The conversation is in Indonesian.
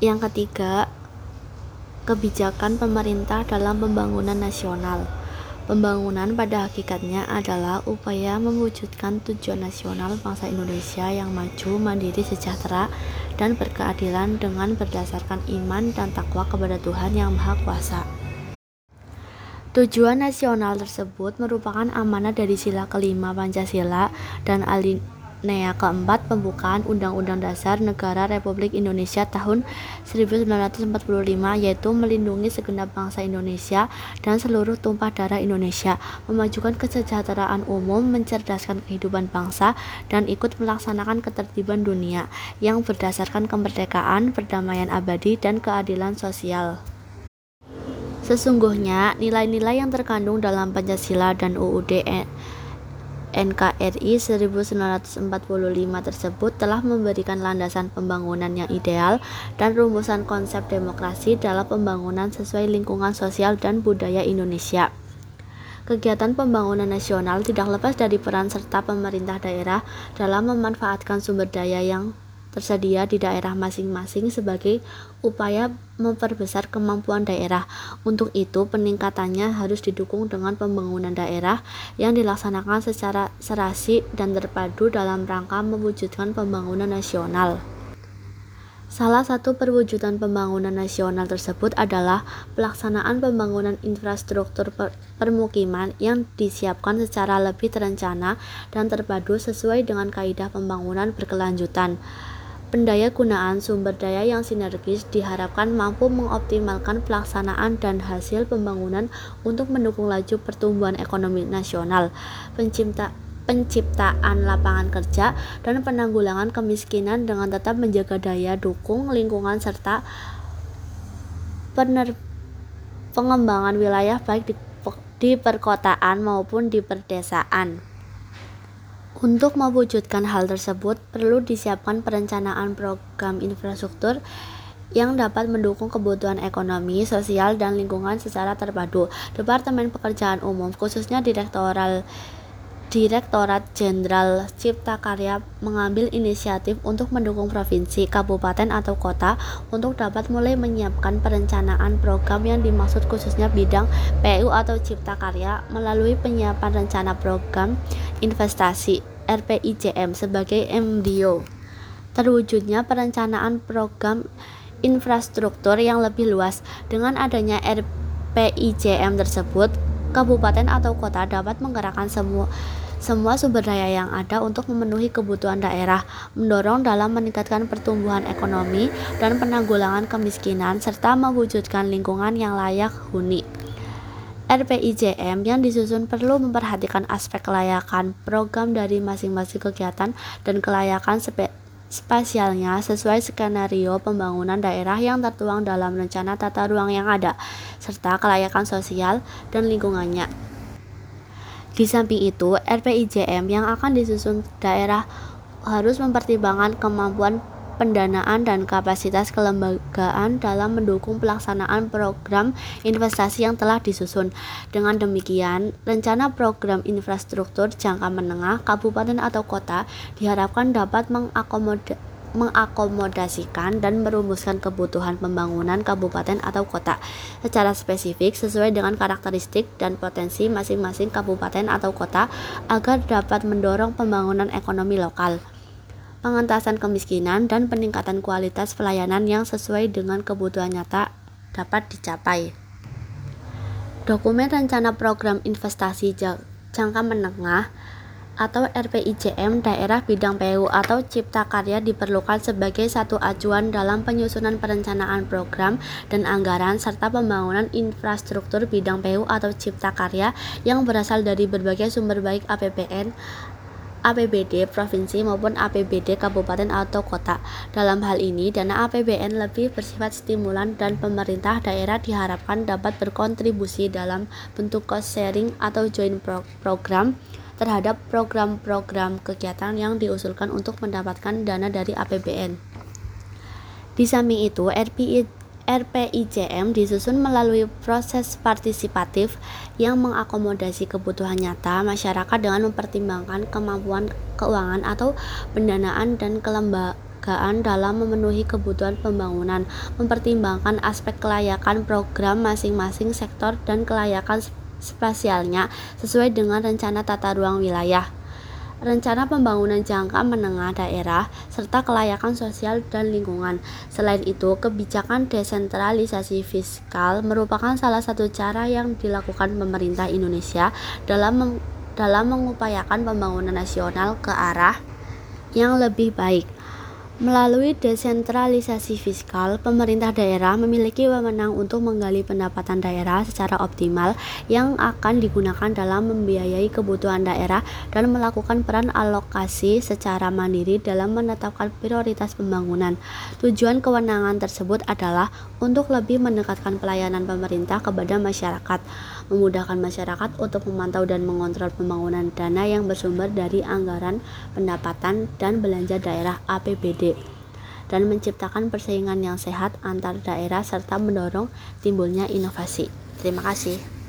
Yang ketiga, kebijakan pemerintah dalam pembangunan nasional. Pembangunan pada hakikatnya adalah upaya mewujudkan tujuan nasional bangsa Indonesia yang maju, mandiri, sejahtera, dan berkeadilan dengan berdasarkan iman dan takwa kepada Tuhan Yang Maha Kuasa. Tujuan nasional tersebut merupakan amanat dari sila kelima Pancasila dan alinea keempat pembukaan Undang-Undang Dasar Negara Republik Indonesia tahun 1945, yaitu melindungi segenap bangsa Indonesia dan seluruh tumpah darah Indonesia, memajukan kesejahteraan umum, mencerdaskan kehidupan bangsa, dan ikut melaksanakan ketertiban dunia yang berdasarkan kemerdekaan, perdamaian abadi, dan keadilan sosial. Sesungguhnya, nilai-nilai yang terkandung dalam Pancasila dan UUD NKRI 1945 tersebut telah memberikan landasan pembangunan yang ideal dan rumusan konsep demokrasi dalam pembangunan sesuai lingkungan sosial dan budaya Indonesia. Kegiatan pembangunan nasional tidak lepas dari peran serta pemerintah daerah dalam memanfaatkan sumber daya yang tersedia di daerah masing-masing sebagai upaya memperbesar kemampuan daerah. Untuk itu, peningkatannya harus didukung dengan pembangunan daerah yang dilaksanakan secara serasi dan terpadu dalam rangka mewujudkan pembangunan nasional. Salah satu perwujudan pembangunan nasional tersebut adalah pelaksanaan pembangunan infrastruktur permukiman yang disiapkan secara lebih terencana dan terpadu sesuai dengan kaidah pembangunan berkelanjutan. Pendayagunaan sumber daya yang sinergis diharapkan mampu mengoptimalkan pelaksanaan dan hasil pembangunan untuk mendukung laju pertumbuhan ekonomi nasional, penciptaan lapangan kerja, dan penanggulangan kemiskinan dengan tetap menjaga daya dukung lingkungan serta pengembangan wilayah baik di perkotaan maupun di perdesaan. Untuk mewujudkan hal tersebut, perlu disiapkan perencanaan program infrastruktur yang dapat mendukung kebutuhan ekonomi, sosial, dan lingkungan secara terpadu. Departemen Pekerjaan Umum, khususnya Direktorat Jenderal Cipta Karya, mengambil inisiatif untuk mendukung provinsi, kabupaten, atau kota untuk dapat mulai menyiapkan perencanaan program yang dimaksud, khususnya bidang PU atau Cipta Karya, melalui penyiapan rencana program investasi RPIJM sebagai MDO. Terwujudnya perencanaan program infrastruktur yang lebih luas dengan adanya RPIJM tersebut, kabupaten atau kota dapat menggerakkan semua sumber daya yang ada untuk memenuhi kebutuhan daerah, mendorong dalam meningkatkan pertumbuhan ekonomi dan penanggulangan kemiskinan, serta mewujudkan lingkungan yang layak huni. RPIJM yang disusun perlu memperhatikan aspek kelayakan program dari masing-masing kegiatan dan kelayakan spasialnya sesuai skenario pembangunan daerah yang tertuang dalam rencana tata ruang yang ada, serta kelayakan sosial dan lingkungannya. Di samping itu, RPIJM yang akan disusun daerah harus mempertimbangkan kemampuan pendanaan dan kapasitas kelembagaan dalam mendukung pelaksanaan program investasi yang telah disusun. Dengan demikian, rencana program infrastruktur jangka menengah kabupaten atau kota diharapkan dapat mengakomodasikan dan merumuskan kebutuhan pembangunan kabupaten atau kota secara spesifik sesuai dengan karakteristik dan potensi masing-masing kabupaten atau kota agar dapat mendorong pembangunan ekonomi lokal, pengentasan kemiskinan, dan peningkatan kualitas pelayanan yang sesuai dengan kebutuhan nyata dapat dicapai. Dokumen rencana program investasi jangka menengah atau RPIJM daerah bidang PU atau Cipta Karya diperlukan sebagai satu acuan dalam penyusunan perencanaan program dan anggaran serta pembangunan infrastruktur bidang PU atau Cipta Karya yang berasal dari berbagai sumber baik APBN, APBD provinsi maupun APBD kabupaten atau kota. Dalam hal ini, dana APBN lebih bersifat stimulan dan pemerintah daerah diharapkan dapat berkontribusi dalam bentuk cost sharing atau joint program terhadap program-program kegiatan yang diusulkan untuk mendapatkan dana dari APBN. Di samping itu, RPIJM disusun melalui proses partisipatif yang mengakomodasi kebutuhan nyata masyarakat dengan mempertimbangkan kemampuan keuangan atau pendanaan dan kelembagaan dalam memenuhi kebutuhan pembangunan, mempertimbangkan aspek kelayakan program masing-masing sektor dan kelayakan spasialnya sesuai dengan rencana tata ruang wilayah, rencana pembangunan jangka menengah daerah, serta kelayakan sosial dan lingkungan. Selain itu, kebijakan desentralisasi fiskal merupakan salah satu cara yang dilakukan pemerintah Indonesia dalam mengupayakan pembangunan nasional ke arah yang lebih baik. Melalui desentralisasi fiskal, pemerintah daerah memiliki wewenang untuk menggali pendapatan daerah secara optimal yang akan digunakan dalam membiayai kebutuhan daerah dan melakukan peran alokasi secara mandiri dalam menetapkan prioritas pembangunan. Tujuan kewenangan tersebut adalah untuk lebih mendekatkan pelayanan pemerintah kepada masyarakat, memudahkan masyarakat untuk memantau dan mengontrol pembangunan dana yang bersumber dari anggaran pendapatan dan belanja daerah (APBD), dan menciptakan persaingan yang sehat antar daerah serta mendorong timbulnya inovasi. Terima kasih.